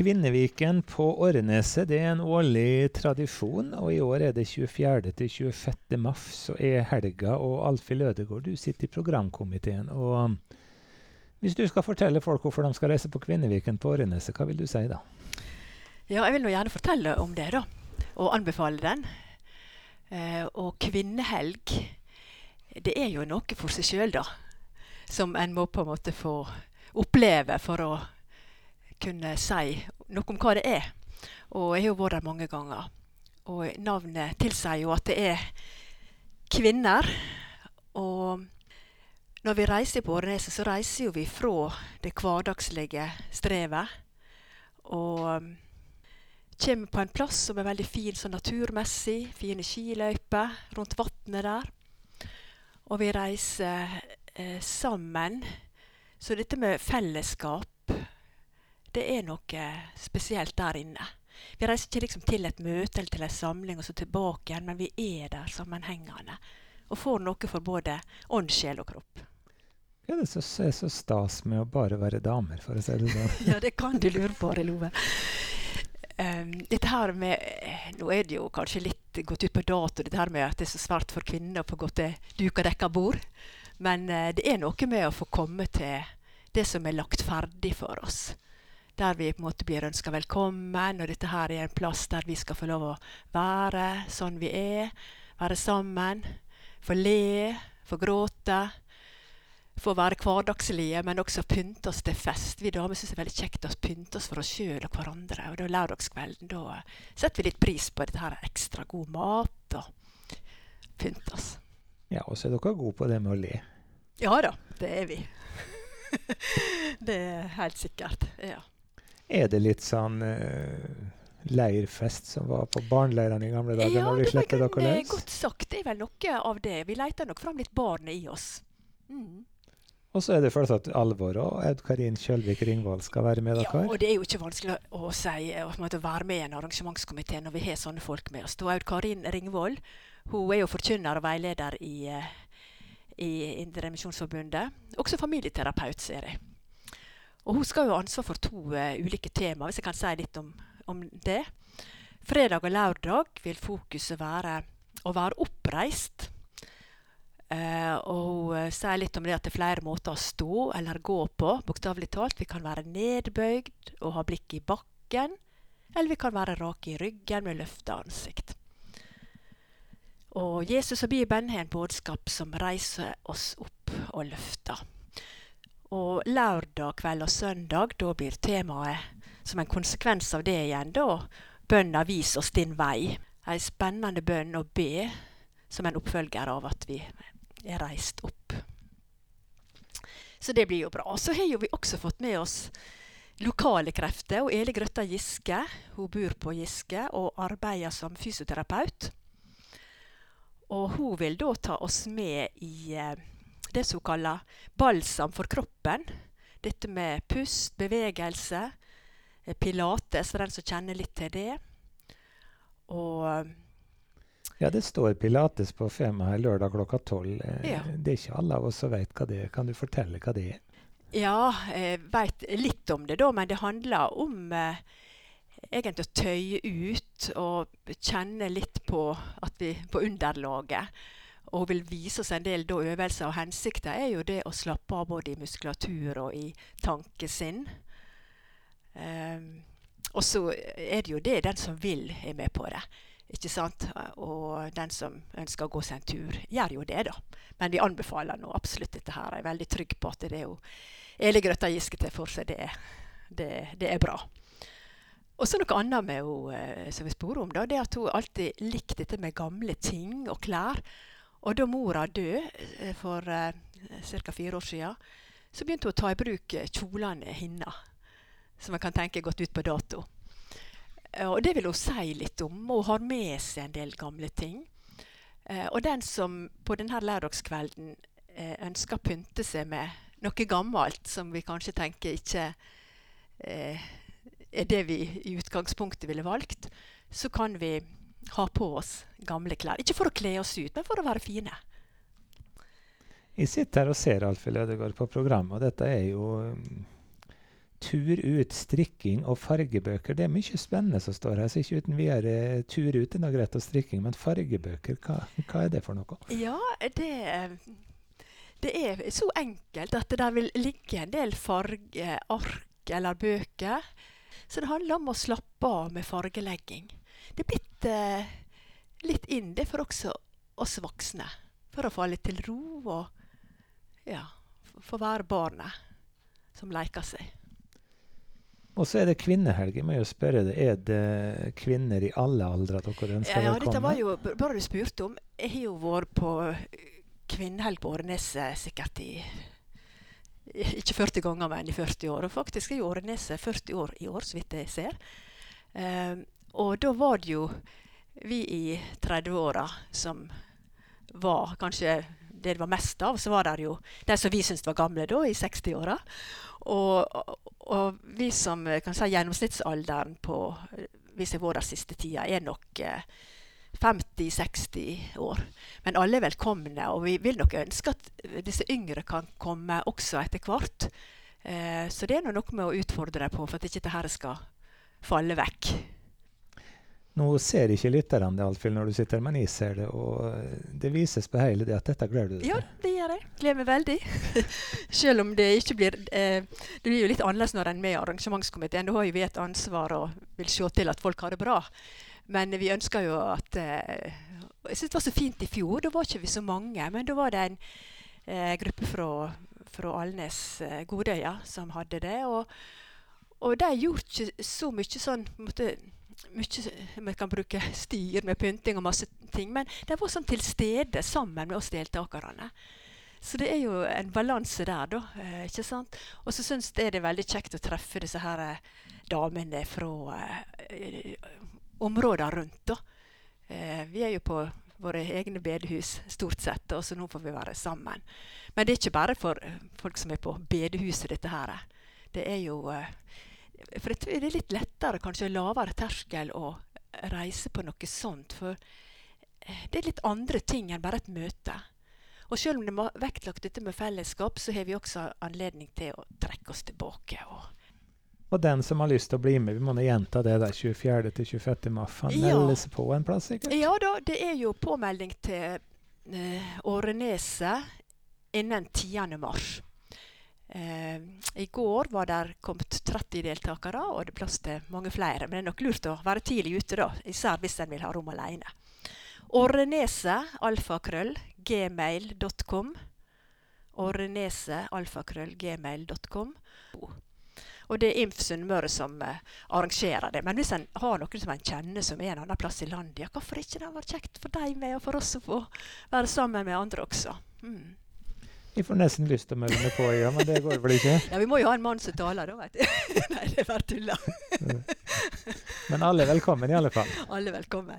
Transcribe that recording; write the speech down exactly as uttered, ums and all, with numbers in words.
Kvinneviken på Årenese, det er en årlig tradisjon, og i år er det tjuefjerde til tjuefemte mars, så er Helga og Alfie Lødegård, du sitter i programkomiteen, og hvis du skal fortelle folk hvorfor de skal reise på Kvinneviken på Årenese, hva vil du si da? Ja, jeg vil nå gjerne fortelle om det da, og anbefale den. Eh, og kvinnehelg, det er jo noe for seg selv da, som en må på en måte få oppleve for å kunne si noe om hva det er. Og jeg har vært der mange ganger. Og navnet tilsier jo at det er kvinner. Og når vi reiser på Årenese, så reiser jo vi fra det hverdagslige strevet. Og kommer på en plass som er veldig fin sånn naturmessig, fine skiløyper rundt vattnet der. Og vi reiser eh, sammen. Så dette med fellesskap, det er noe spesielt der inne. Vi reiser ikke liksom til et møte eller til en samling og så tilbake igjen, men vi er der sammenhengende og får noe for både ånd, sjel og kropp. Ja, det er så, så stas med å bare være damer, for å si det sånn. Ja, det kan du lure på, Love. Um, dette her med, nå er det jo kanskje litt gått ut på dato, dette her med at det er så svært for kvinner å få gå til duk og dekka bord, men uh, det er noe med å få komme til det som er lagt ferdig for oss. Der vi på en måte blir ønsket velkommen, og dette her er en plass der vi skal få lov å være sånn vi er, være sammen, få le, få gråte, få være hverdagslige, men også pynte oss til fest. Vi damer synes det er veldig kjekt å pynte oss for oss selv og hverandre, og da lørdagskvelden, da setter vi litt pris på dette her ekstra god mat, og pynte oss. Ja, og så er dere gode på det med å le. Ja da, det er vi. Det er helt sikkert, ja. Er det litt sånn uh, leirfest som var på barnleirene i gamle dager, ja, når vi slekket dere løs? Ja, det er godt sagt. Det er vel noe av det. Vi leter nok fram litt barnet i oss. Mm. Og så er det fortsatt alvor, og Karin Källvik Ringvall skal være med dere. Ja, og det er jo ikke vanskelig å, å, si, å være med i en arrangementskomité når vi har sånne folk med oss. Da er Karin Ringvall, hun er jo forkynner og veileder i, i Indremisjonsforbundet. Også familieterapeut, ser jeg. Og hun skal jo ansvar for to uh, ulike tema, hvis jeg kan si litt om, om det. Fredag og lørdag vil fokuset være å være oppreist. Uh, og hun uh, sier litt om det at det er flere måter å stå eller gå på, bokstavelig talt. Vi kan være nedbøyd og ha blikk i bakken, eller vi kan være rake i ryggen med løftet ansikt. Og Jesus og Bibelen har en budskap som reiser oss opp og løfter. Og lørdag kveld og søndag, da blir temaet som en konsekvens av det igjen, da bønna vis oss din vei. En spennende bønn å be, som en oppfølger av at vi er reist opp. Så det blir jo bra. Så har jo vi også fått med oss lokale krefter, og Eli Grøta Giske, hun bor på Giske og arbeider som fysioterapeut. Og hun vil da ta oss med i det som hun kaller balsam for kroppen. Dette med pust, bevegelse, pilates, for den som kjenner litt til det. Og ja, det står pilates på Fema her lørdag klokka tolv. Ja. Det er ikke alle av oss som vet hva det er. Kan du fortelle hva det er? Ja, jeg vet litt om det da, men det handler om eh, egentlig å tøye ut og kjenne litt på, at vi, på underlaget. Og vil vise oss en del da, øvelser og hensikter er jo det å slappe av både i muskulatur og i tankesinn. Um, og så er det jo det den som vil er med på det, ikke sant? Og den som ønsker å gå seg en tur gjør jo det da. Men vi anbefaler nå absolutt dette her. Jeg er veldig trygg på at det er jo Eli Grøta Giske til for seg. Det, det, det er bra. Og så noe annet med henne som vi spør om da, det er at hun alltid likte dette med gamle ting og klær. Og da mora døde for eh, cirka fire år siden, så begynte hun å ta i bruk kjolene hinna, som man kan tenke godt ut på dato. Og det vil hun si litt om, og har med seg en del gamle ting. Eh, og den som på denne lørdagskvelden eh, ønsker å pynte seg med noe gammelt, som vi kanskje tenker ikke eh, er det vi i utgangspunktet ville valgt, så kan vi ha på oss gamle klær. Ikke for å kle oss ut, men for å være fine. Jeg sitter her og ser Alfie Lødegård på programmet, og dette er jo tur ut, strikking og fargebøker. Det er mye spennende som står her, så ikke uten videre tur ut er noe greit og strikking, men fargebøker, hva, hva er det for noe? Ja, det er... Det er så enkelt at det der vil ligge en del fargeark eller bøker. Så det handler om å slappe av med fargelegging. Det er blitt eh, litt inn det for også oss voksne. For å få litt til ro og ja, få være barnet som leker seg. Og så er det kvinnehelg. Jeg må jo spørre det. Er det kvinner i alle aldre dere ønsker ja, ja, velkommen? Ja, dette var jo bare du spurte om. Jeg har jo vært på... kvinnehelg på Årenese sikkert i ikke førti ganger, men i førti år. Og faktisk er jo Årenese førti år i år, så vidt jeg ser. Um, og da var det jo vi i tredve-åra som var kanskje det det var mest av, så var det jo de som vi syntes var gamle da, i seksti-åra. Og, og, og vi som kan si gjennomsnittsalderen på hvis jeg var der siste tida, er nok eh, femti til seksti år. Men alle er velkomne, og vi vil nok ønske at disse yngre kan komme også etter hvert. Eh, så det er noe med å utfordre deg på, for at ikke dette skal falle vekk. Nå ser ikke lytterne det, Alfie, når du sitter, men jeg ser det, og det vises på hele det at dette gleder du deg til. Ja, det gjør jeg. Gleder meg veldig. Selv om det ikke blir, eh, det blir jo litt annerledes når en er med i arrangementskomiteen. Da har jo vi et ansvar og vil se til at folk har det bra. Men vi ønsker jo at eh, jeg synes det var så fint i fjor. Da var ikke vi så mange, men da var det en eh, gruppe fra, fra Alnes, eh, Godøya, som hadde det. Og, og de gjorde ikke så mye sånn måtte, mye, man kan bruke styr med pynting og masse ting, men de var sånn til stede sammen med oss deltakerne. Så det er jo en balanse der, da. Eh, ikke sant? Og så syns jeg det er veldig kjekt å treffe disse her eh, damene fra eh, områder rundt da. Eh, vi er jo på våre egne bedehus stort sett, og så nå får vi være sammen. Men det er ikke bare for folk som er på bedehuset dette her. Det er jo, for jeg tror det er litt lettere, kanskje lavere terskel å reise på noe sånt, for det er litt andre ting enn bare et møte. Og selv om det er vektlagt dette med fellesskap, så har vi også anledning til å trekke oss tilbake og Og den som har lyst til å bli med, vi må nå gjenta det der tjuefjerde til tjuefemte mars, han ja. melder seg på en plass, sikkert? Ja da, det er jo påmelding til eh, Årenese innen tiende mars. Eh, I går var der kommet tretti deltakere, og det er plass til mange flere, men det er nok lurt å være tidlig ute da, især hvis en vil ha rom alene. Årenese, alfakrøll, gmail punktum com. Årenese, alfakrøll, gmail punktum com. Og det er I M F Sunnmøre som uh, arrangerer det. Men hvis en har noen som en kjenner som er en annen plass i landet, ja, hvorfor ikke det var kjekt for deg med, og for oss å få være sammen med andre også? Mm. Jeg får nesten lyst til å melde meg på, ja, men det går vel ikke? Ja, vi må jo ha en mann som taler, da, vet du. Nei, det er bare tulla. Men alle er velkommen i alle fall. Alle velkommen.